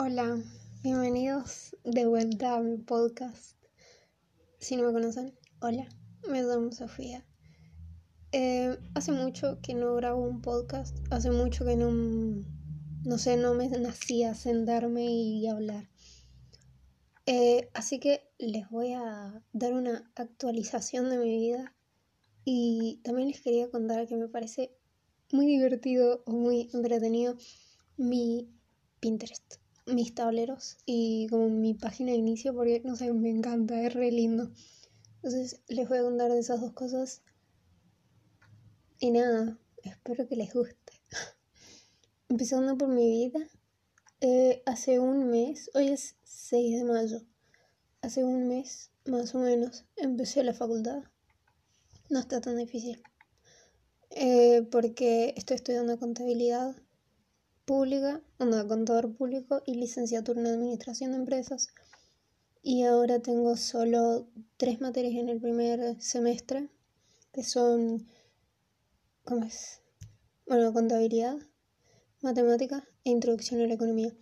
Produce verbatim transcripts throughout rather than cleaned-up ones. Hola, bienvenidos de vuelta a mi podcast. Si no me conocen, hola, me llamo Sofía. Eh, hace mucho que no grabo un podcast, hace mucho que no, no sé, no me nacía sentarme y hablar. Eh, así que les voy a dar una actualización de mi vida y también les quería contar que me parece muy divertido o muy entretenido mi Pinterest. Mis tableros y como mi página de inicio, porque no sé, me encanta, es re lindo. Entonces les voy a contar de esas dos cosas y nada, espero que les guste. Empezando por mi vida, eh, hace un mes, hoy es seis de mayo, hace un mes más o menos empecé la facultad. No está tan difícil eh, porque estoy estudiando contabilidad pública, onda, contador público y licenciatura en administración de empresas, y ahora tengo solo tres materias en el primer semestre, que son, ¿cómo es? Bueno, contabilidad, matemáticas e introducción a la economía.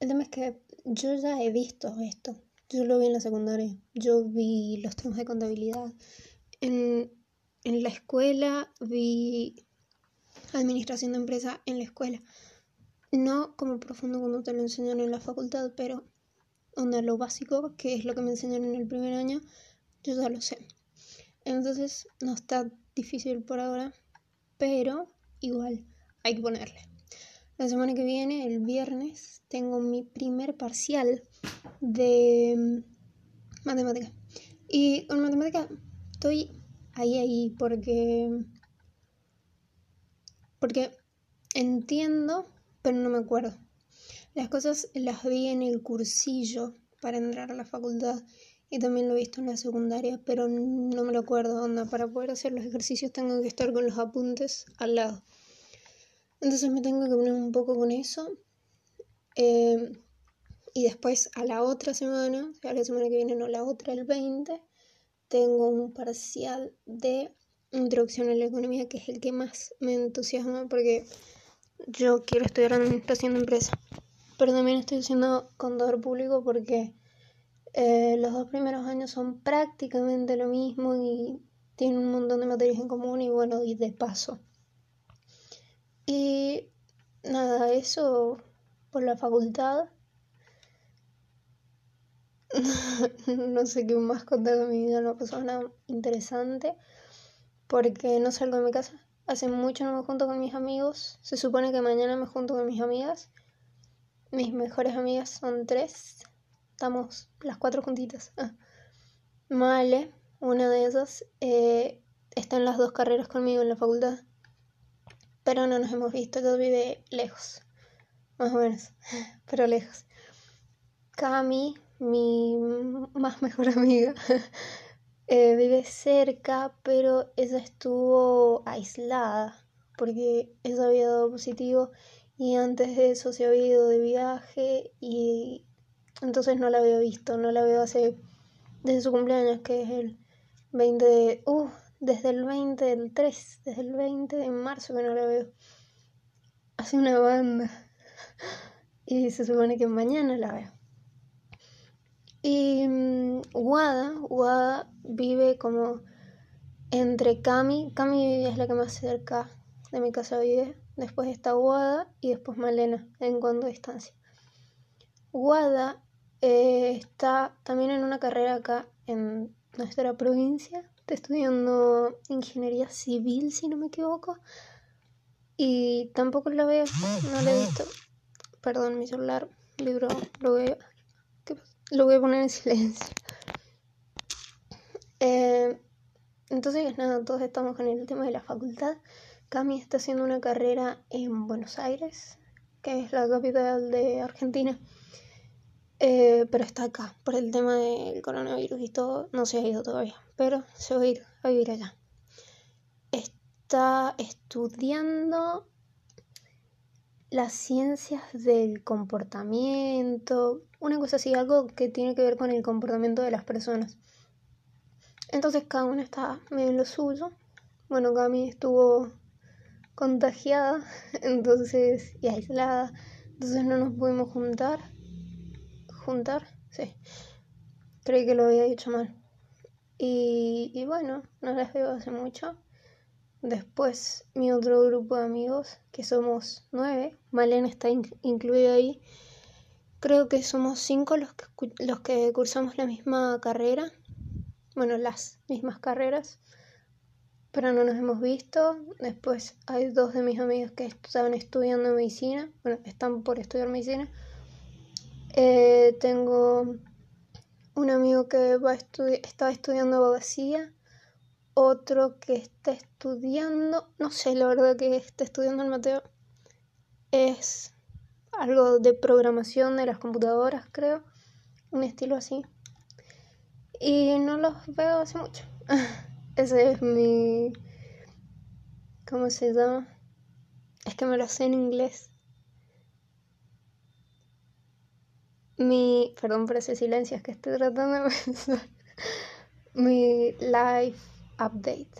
El tema es que yo ya he visto esto, yo lo vi en la secundaria, yo vi los temas de contabilidad, en, en la escuela vi administración de empresas en la escuela. No como profundo como te lo enseñaron en la facultad, pero onda, lo básico, que es lo que me enseñaron en el primer año, yo ya lo sé. Entonces no está difícil por ahora, pero igual hay que ponerle. La semana que viene, el viernes, tengo mi primer parcial de matemática. Y con matemática estoy ahí, ahí, porque, porque entiendo, pero no me acuerdo. Las cosas las vi en el cursillo para entrar a la facultad y también lo he visto en la secundaria, pero no me lo acuerdo, onda. Para poder hacer los ejercicios tengo que estar con los apuntes al lado. Entonces me tengo que poner un poco con eso. Eh, y después a la otra semana, o sea, la semana que viene, no, la otra, el veinte, tengo un parcial de introducción a la economía, que es el que más me entusiasma porque yo quiero estudiar administración de empresas, pero también estoy siendo contador público porque eh, los dos primeros años son prácticamente lo mismo y tienen un montón de materias en común y bueno, y de paso. Y nada, eso por la facultad. No sé qué más contar de mi vida, no ha pasado nada interesante porque no salgo de mi casa. Hace mucho no me junto con mis amigos. Se supone que mañana me junto con mis amigas. Mis mejores amigas son tres. Estamos las cuatro juntitas. Ah. Male, una de esas, eh, está en las dos carreras conmigo en la facultad. Pero no nos hemos visto. Yo vive lejos. Más o menos. Pero lejos. Cami, mi más mejor amiga, Eh, vive cerca, pero ella estuvo aislada porque ella había dado positivo y antes de eso se había ido de viaje y entonces no la había visto, no la veo hace desde su cumpleaños, que es el veinte de... Uh, desde el veinte del tres, desde el veinte de marzo que no la veo. Hace una banda y se supone que mañana la veo. Y Wada, Wada vive como entre Cami, Cami es la que más cerca de mi casa vive, después está Wada y después Malena, en cuanto a distancia. Wada eh, está también en una carrera acá en nuestra provincia, está estudiando ingeniería civil si no me equivoco, y tampoco la veo, no la he visto. Perdón, mi celular, libro, lo veo. ¿Qué pasa? Lo voy a poner en silencio. Eh, entonces, nada, todos estamos con el tema de la facultad. Cami está haciendo una carrera en Buenos Aires, que es la capital de Argentina. Eh, pero está acá, por el tema del coronavirus y todo. No se ha ido todavía, pero se va a ir a vivir allá. Está estudiando las ciencias del comportamiento, una cosa así, algo que tiene que ver con el comportamiento de las personas. Entonces cada una está medio en lo suyo. Bueno, Cami estuvo contagiada, entonces, y aislada, entonces no nos pudimos juntar. juntar, sí, creí que lo había dicho mal. Y, y bueno, no las veo hace mucho. Después mi otro grupo de amigos, que somos nueve, Malena está in- incluida ahí. Creo que somos cinco los que, los que cursamos la misma carrera, bueno, las mismas carreras, pero no nos hemos visto. Después hay dos de mis amigos que estaban estudiando medicina, bueno, están por estudiar medicina. Eh, tengo un amigo que va a estudi- está estudiando abogacía, otro que está estudiando, no sé la verdad que está estudiando el Mateo, es algo de programación de las computadoras, creo, un estilo así. Y no los veo hace mucho. Ese es mi... ¿Cómo se llama? Es que me lo sé en inglés. Mi... Perdón por ese silencio, es que estoy tratando de pensar. Mi life update.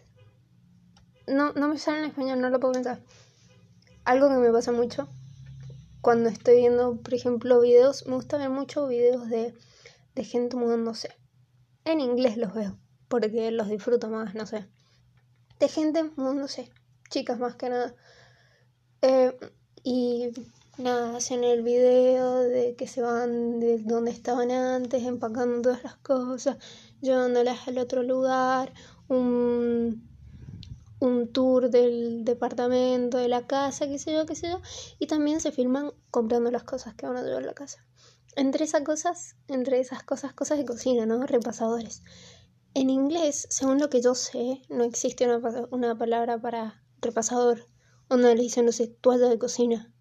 No, no me sale en español, no lo puedo pensar. Algo que me pasa mucho cuando estoy viendo, por ejemplo, videos. Me gusta ver mucho videos de, de gente mudándose. En inglés los veo, porque los disfruto más, no sé. De gente mudándose, chicas más que nada. Eh, y nada, hacen el video de que se van de donde estaban antes, empacando todas las cosas, llevándolas al otro lugar, un, un tour del departamento, de la casa, qué sé yo, qué sé yo. Y también se filman comprando las cosas que van a llevar a la casa. Entre esas cosas, entre esas cosas, cosas de cocina, ¿no? Repasadores. En inglés, según lo que yo sé, no existe una, una palabra para repasador. Onda le dicen, no sé, toalla de cocina.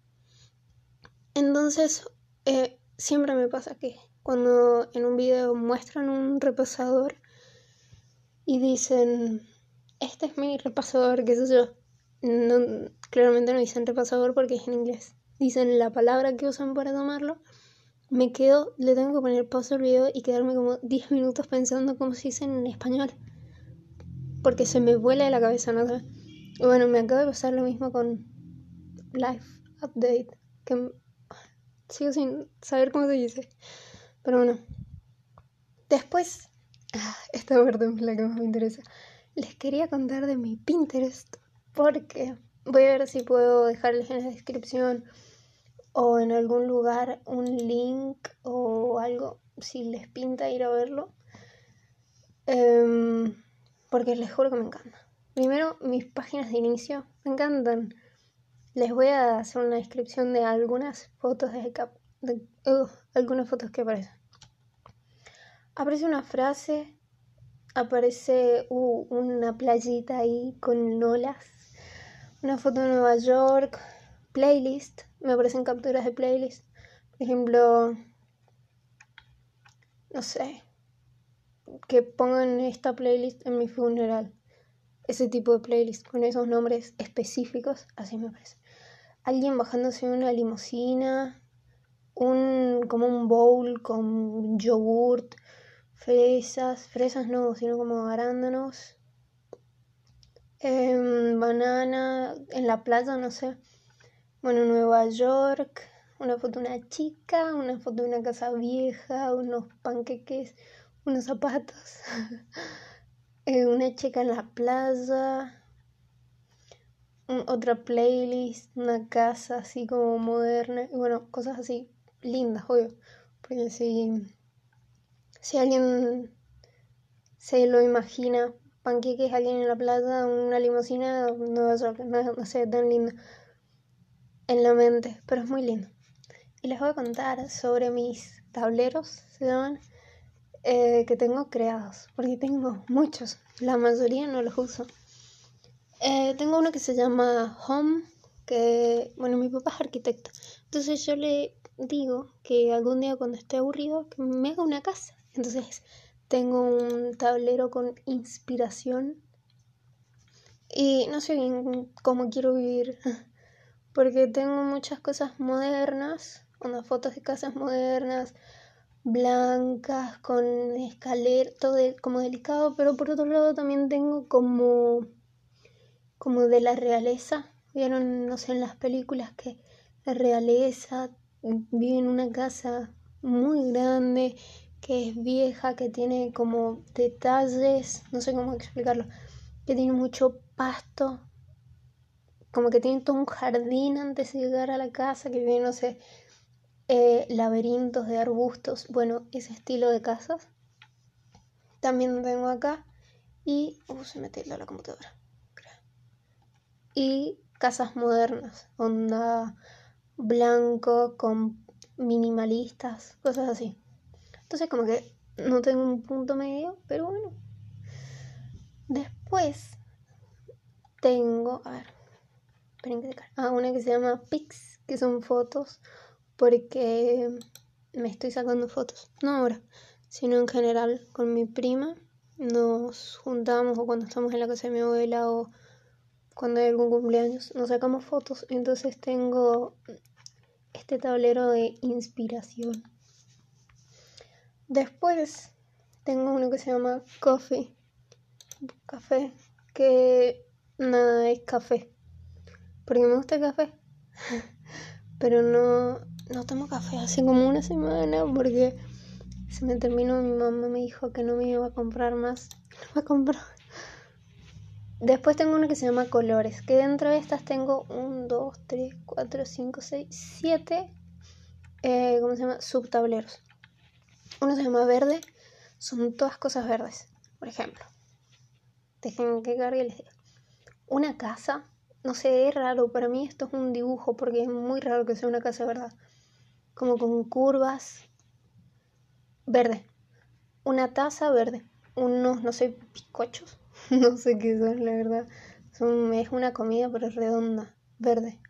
Entonces, eh, siempre me pasa que cuando en un video muestran un repasador y dicen, este es mi repasador, qué sé yo. No, claramente no dicen repasador porque es en inglés. Dicen la palabra que usan para tomarlo. Me quedo, le tengo que poner pausa al video y quedarme como diez minutos pensando cómo se dice en español. Porque se me vuela de la cabeza, ¿no? Y bueno, me acaba de pasar lo mismo con Life Update. Que sigo sin saber cómo se dice. Pero bueno. Después, esta parte es la que más me interesa. Les quería contar de mi Pinterest. Porque voy a ver si puedo dejarles en la descripción o en algún lugar un link o algo, si les pinta ir a verlo. Um, porque les juro que me encanta. Primero, mis páginas de inicio me encantan. Les voy a hacer una descripción de algunas fotos de, cap- de uh, algunas fotos que aparecen. Aparece una frase, aparece uh, una playita ahí con olas, una foto de Nueva York, playlist. Me aparecen capturas de playlist. Por ejemplo, no sé, que pongan esta playlist en mi funeral. Ese tipo de playlist con esos nombres específicos, así me parece. Alguien bajándose de una limusina, un como un bowl con yogurt, fresas, fresas no, sino como arándanos, eh, banana, en la playa, no sé. Bueno, Nueva York, una foto de una chica, una foto de una casa vieja, unos panqueques, unos zapatos, eh, una chica en la playa, un, otra playlist, una casa así como moderna, y bueno, cosas así lindas, obvio, porque si, si alguien se lo imagina, panqueques, alguien en la playa, una limusina, Nueva York, no, no sé, tan linda en la mente, pero es muy lindo. Y les voy a contar sobre mis tableros, se llaman, eh, que tengo creados, porque tengo muchos, la mayoría no los uso. Eh, tengo uno que se llama Home, que, bueno, mi papá es arquitecto, entonces yo le digo que algún día cuando esté aburrido, que me haga una casa. Entonces tengo un tablero con inspiración y no sé bien cómo quiero vivir. Porque tengo muchas cosas modernas, unas fotos de casas modernas, blancas, con escalera, todo de, como delicado. Pero por otro lado también tengo como, como de la realeza. Vieron, no sé, en las películas que la realeza vive en una casa muy grande, que es vieja, que tiene como detalles, no sé cómo explicarlo, que tiene mucho pasto, como que tiene todo un jardín antes de llegar a la casa, que tiene, no sé, eh, laberintos de arbustos, bueno, ese estilo de casas. También tengo acá, y, uh, se me tildó la computadora, creo. Y casas modernas, onda blanco, con minimalistas, cosas así. Entonces como que no tengo un punto medio, pero bueno. Después tengo, a ver, esperen que dejar. Ah, una que se llama Pics, que son fotos, porque me estoy sacando fotos. No ahora, sino en general con mi prima. Nos juntamos o cuando estamos en la casa de mi abuela o cuando hay algún cumpleaños, nos sacamos fotos. Entonces tengo este tablero de inspiración. Después tengo uno que se llama Coffee, café, que nada, es café, porque me gusta el café, pero no, no tomo café hace como una semana porque se me terminó, mi mamá me dijo que no me iba a comprar más, no me compró. Después tengo uno que se llama Colores, que dentro de estas tengo un, dos, tres, cuatro, cinco, seis, siete, eh, ¿cómo se llama? Subtableros. Uno se llama verde, son todas cosas verdes. Por ejemplo, dejen que cargue y les digo. Una casa, no sé, es raro, para mí esto es un dibujo, porque es muy raro que sea una casa, ¿verdad? Como con curvas, verde. Una taza verde. Unos, no sé, bizcochos, no sé qué son, la verdad. Son, es una comida, pero es redonda, verde.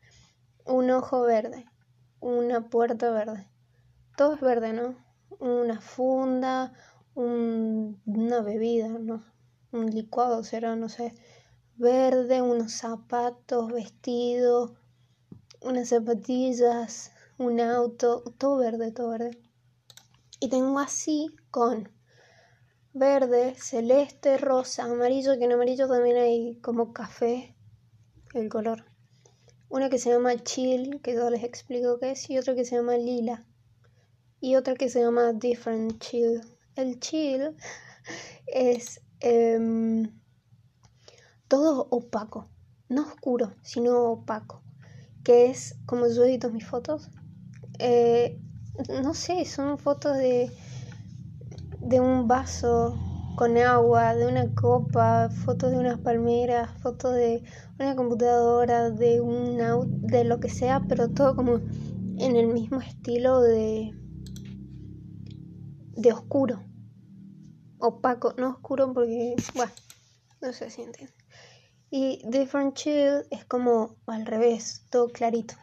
Un ojo verde. Una puerta verde. Todo es verde, ¿no? Una funda, un, una bebida, ¿no? Un licuado será, no sé, verde, unos zapatos, vestido, unas zapatillas, un auto, todo verde, todo verde. Y tengo así con verde, celeste, rosa, amarillo, que en amarillo también hay como café, el color. Uno que se llama chill, que yo les explico qué es, y otro que se llama lila. Y otra que se llama Different Chill. El chill es eh, todo opaco. No oscuro, sino opaco. Que es como yo edito mis fotos. Eh, no sé, son fotos de, de un vaso con agua, de una copa, fotos de unas palmeras, fotos de una computadora, de, una, de lo que sea, pero todo como en el mismo estilo de... de oscuro, opaco, no oscuro porque, bueno, no sé si entienden. Y Different Chill es como al revés, todo clarito.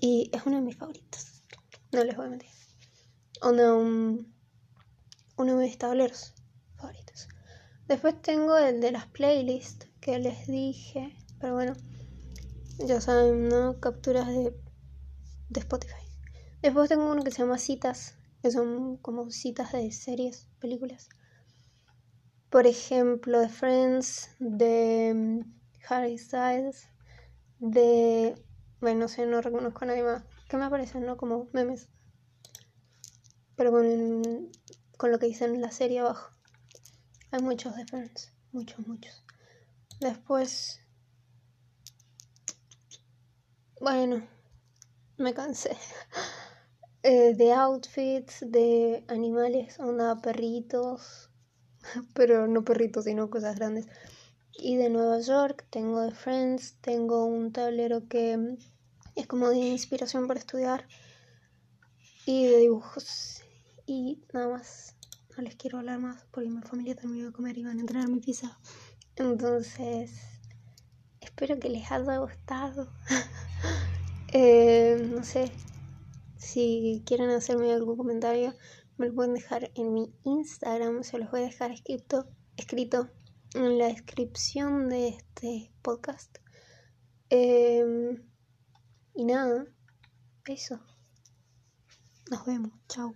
Y es uno de mis favoritos, no les voy a mentir. Uno, um, uno de mis tableros favoritos. Después tengo el de las playlists que les dije, pero bueno, ya saben, ¿no? Capturas de, de Spotify. Después tengo uno que se llama Citas, que son como citas de series, películas. Por ejemplo, de Friends, de Harry Styles, de... bueno, no sé, no reconozco a nadie más. ¿Qué me aparecen, no? Como memes. Pero con, con lo que dicen en la serie abajo. Hay muchos de Friends. Muchos, muchos. Después... bueno, me cansé. Eh, de outfits, de animales, onda perritos, pero no perritos, sino cosas grandes. Y de Nueva York, tengo de Friends, tengo un tablero que es como de inspiración para estudiar. Y de dibujos. Y nada más, no les quiero hablar más porque mi familia terminó de comer y van a entrar a mi pieza. Entonces, espero que les haya gustado. eh, no sé. Si quieren hacerme algún comentario, me lo pueden dejar en mi Instagram. Se los voy a dejar escrito, escrito en la descripción de este podcast. Eh, y nada, eso. Nos vemos. Chao.